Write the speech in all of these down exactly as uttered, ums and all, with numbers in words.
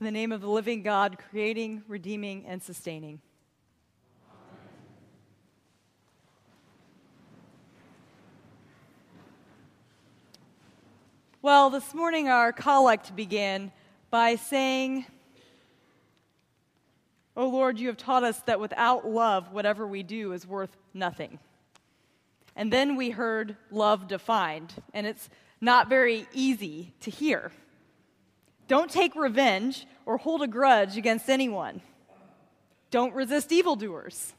In the name of the living God, creating, redeeming, and sustaining. Well, this morning our collect began by saying, "O Lord, you have taught us that without love, whatever we do is worth nothing." And then we heard love defined, and it's not very easy to hear. Don't take revenge or hold a grudge against anyone. Don't resist evildoers.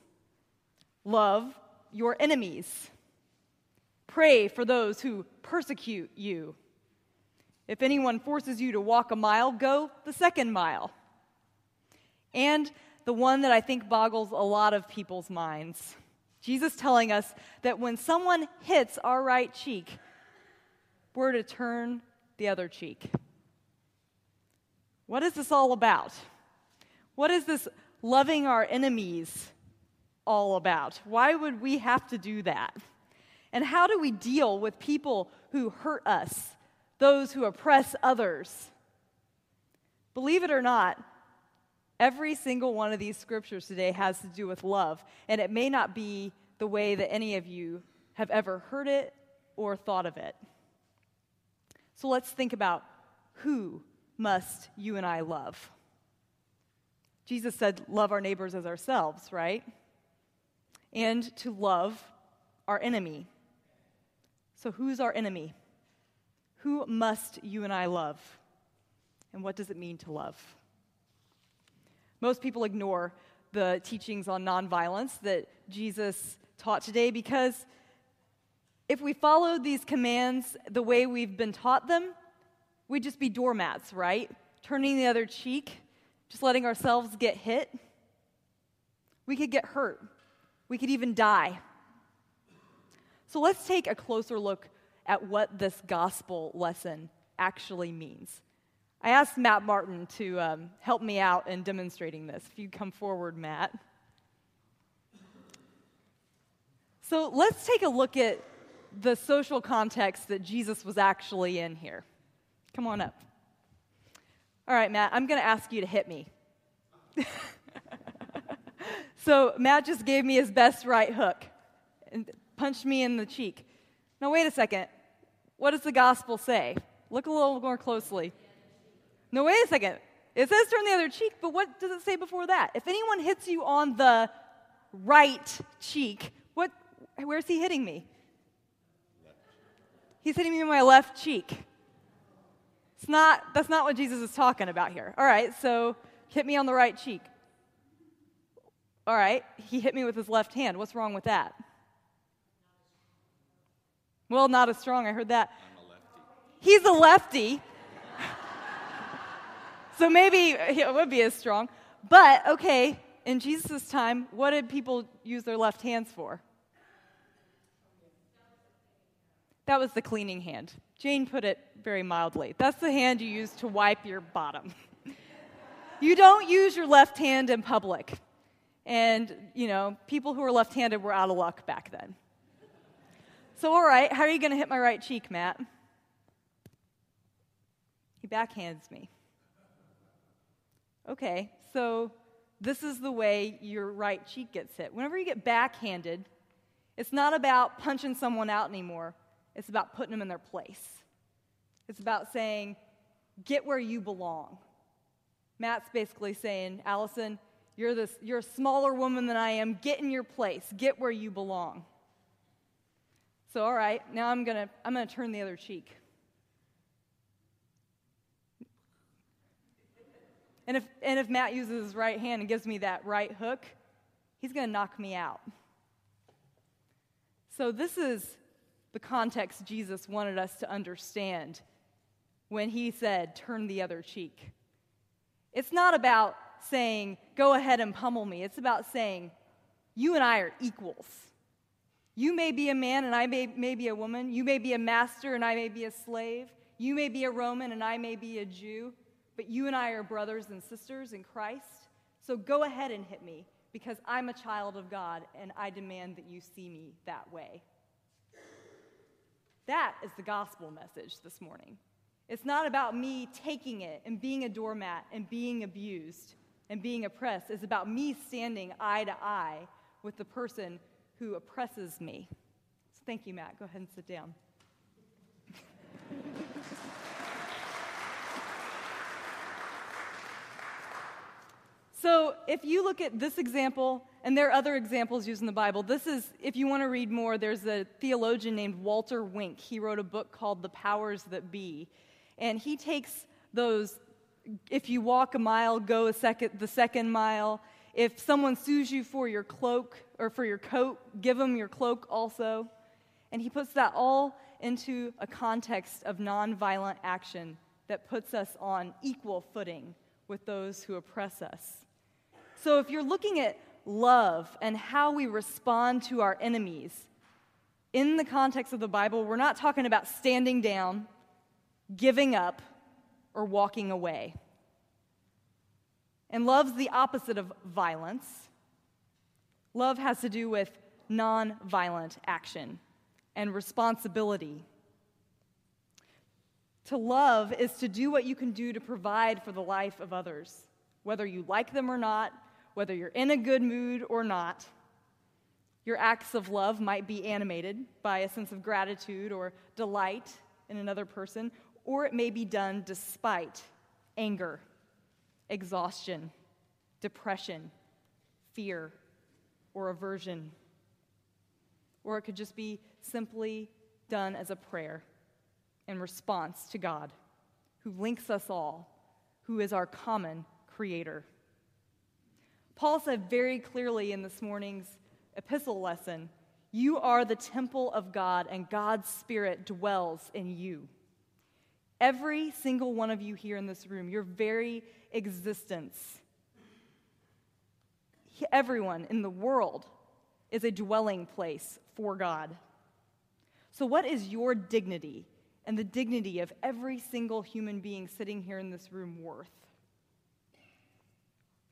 Love your enemies. Pray for those who persecute you. If anyone forces you to walk a mile, go the second mile. And the one that I think boggles a lot of people's minds. Jesus telling us that when someone hits our right cheek, we're to turn the other cheek. What is this all about? What is this loving our enemies all about? Why would we have to do that? And how do we deal with people who hurt us? Those who oppress others. Believe it or not, every single one of these scriptures today has to do with love, and it may not be the way that any of you have ever heard it or thought of it. So let's think about who must you and I love. Jesus said, love our neighbors as ourselves, right? And to love our enemy. So who's our enemy? Who must you and I love? And what does it mean to love? Most people ignore the teachings on nonviolence that Jesus taught today because if we followed these commands the way we've been taught them, we'd just be doormats, right? Turning the other cheek, just letting ourselves get hit. We could get hurt. We could even die. So let's take a closer look at what this gospel lesson actually means. I asked Matt Martin to um, help me out in demonstrating this. If you'd come forward, Matt. So let's take a look at the social context that Jesus was actually in here. Come on up. All right, Matt, I'm going to ask you to hit me. So Matt just gave me his best right hook and punched me in the cheek. Now, wait a second. What does the gospel say? Look a little more closely. No, wait a second. It says turn the other cheek, but what does it say before that? If anyone hits you on the right cheek, what? Where's he hitting me? He's hitting me in my left cheek. It's not. That's not what Jesus is talking about here. All right, so hit me on the right cheek. All right, he hit me with his left hand. What's wrong with that? Well, not as strong. I heard that. I'm a lefty. He's a lefty. So maybe it would be as strong. But, okay, in Jesus' time, what did people use their left hands for? That was the cleaning hand. Jane put it very mildly. That's the hand you use to wipe your bottom. You don't use your left hand in public. And, you know, people who were left-handed were out of luck back then. So, all right, how are you going to hit my right cheek, Matt? He backhands me. Okay, so this is the way your right cheek gets hit. Whenever you get backhanded, it's not about punching someone out anymore. It's about putting them in their place. It's about saying, get where you belong. Matt's basically saying, Allison, you're, this, you're a smaller woman than I am. Get in your place. Get where you belong. So, all right, now I'm going to I'm going to turn the other cheek. And if and if Matt uses his right hand and gives me that right hook, he's going to knock me out. So this is the context Jesus wanted us to understand when he said, turn the other cheek. It's not about saying, go ahead and pummel me. It's about saying, you and I are equals. You may be a man and I may, may be a woman. You may be a master and I may be a slave. You may be a Roman and I may be a Jew. But you and I are brothers and sisters in Christ. So go ahead and hit me because I'm a child of God and I demand that you see me that way. That is the gospel message this morning. It's not about me taking it and being a doormat and being abused and being oppressed. It's about me standing eye to eye with the person who oppresses me. So thank you, Matt. Go ahead and sit down. So if you look at this example, and there are other examples used in the Bible, this is, if you want to read more, there's a theologian named Walter Wink. He wrote a book called The Powers That Be. And he takes those, if you walk a mile, go a second, the second mile. If someone sues you for your cloak or for your coat, give them your cloak also. And he puts that all into a context of nonviolent action that puts us on equal footing with those who oppress us. So if you're looking at love and how we respond to our enemies, in the context of the Bible, we're not talking about standing down, giving up, or walking away. And love's the opposite of violence. Love has to do with nonviolent action and responsibility. To love is to do what you can do to provide for the life of others, whether you like them or not, whether you're in a good mood or not. Your acts of love might be animated by a sense of gratitude or delight in another person, or it may be done despite anger, exhaustion, depression, fear, or aversion. Or it could just be simply done as a prayer in response to God, who links us all, who is our common creator. Paul said very clearly in this morning's epistle lesson, you are the temple of God, and God's Spirit dwells in you. Every single one of you here in this room, your very existence, everyone in the world is a dwelling place for God. So what is your dignity and the dignity of every single human being sitting here in this room worth?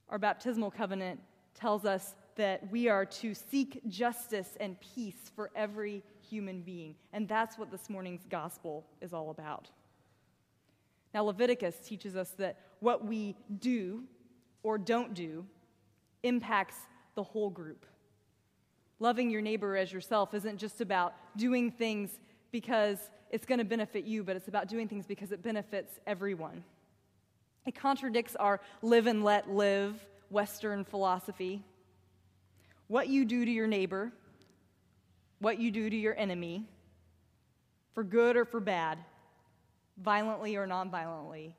Our baptismal covenant tells us that we are to seek justice and peace for every human being, and that's what this morning's gospel is all about. Now, Leviticus teaches us that what we do or don't do impacts the whole group. Loving your neighbor as yourself isn't just about doing things because it's going to benefit you, but it's about doing things because it benefits everyone. It contradicts our live and let live Western philosophy. What you do to your neighbor, what you do to your enemy, for good or for bad, violently or nonviolently,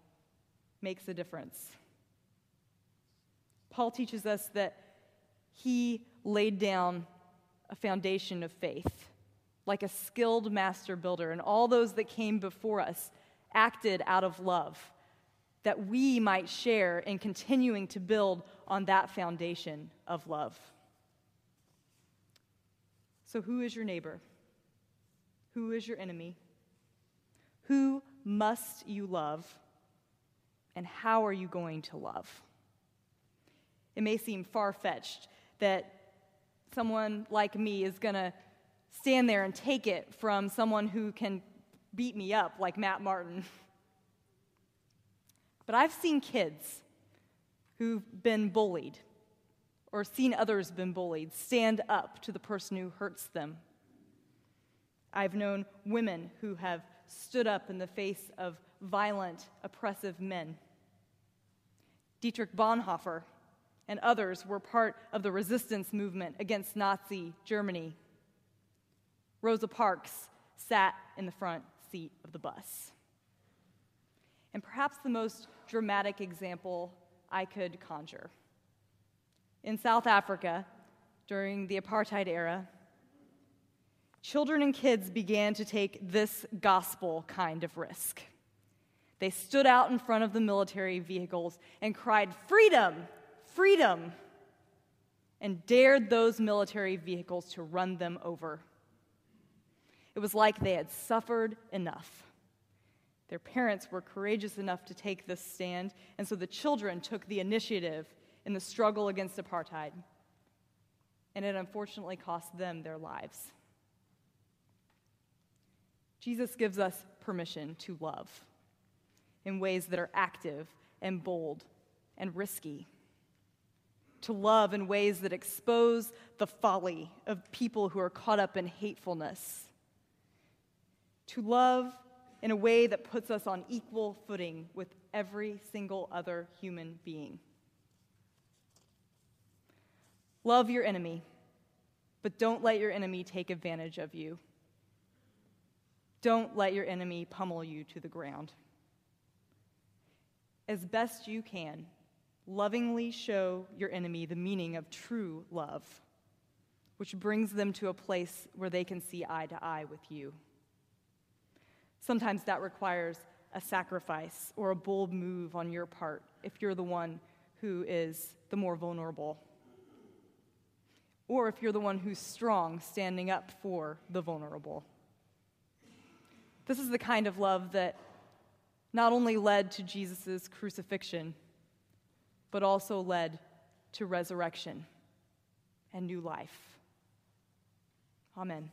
makes a difference. Paul teaches us that he laid down a foundation of faith, like a skilled master builder, and all those that came before us acted out of love, that we might share in continuing to build on that foundation of love. So who is your neighbor? Who is your enemy? Who must you love? And how are you going to love? It may seem far-fetched that someone like me is going to stand there and take it from someone who can beat me up like Matt Martin. But I've seen kids who've been bullied or seen others been bullied stand up to the person who hurts them. I've known women who have stood up in the face of violent, oppressive men. Dietrich Bonhoeffer and others were part of the resistance movement against Nazi Germany. Rosa Parks sat in the front seat of the bus. And perhaps the most dramatic example I could conjure. In South Africa, during the apartheid era, children and kids began to take this gospel kind of risk. They stood out in front of the military vehicles and cried, "Freedom! Freedom!" and dared those military vehicles to run them over. It was like they had suffered enough. Their parents were courageous enough to take this stand, and so the children took the initiative in the struggle against apartheid. And it unfortunately cost them their lives. Jesus gives us permission to love, in ways that are active and bold and risky, to love in ways that expose the folly of people who are caught up in hatefulness, to love in a way that puts us on equal footing with every single other human being. Love your enemy, but don't let your enemy take advantage of you. Don't let your enemy pummel you to the ground. As best you can, lovingly show your enemy the meaning of true love, which brings them to a place where they can see eye to eye with you. Sometimes that requires a sacrifice or a bold move on your part if you're the one who is the more vulnerable, or if you're the one who's strong standing up for the vulnerable. This is the kind of love that not only led to Jesus' crucifixion, but also led to resurrection and new life. Amen.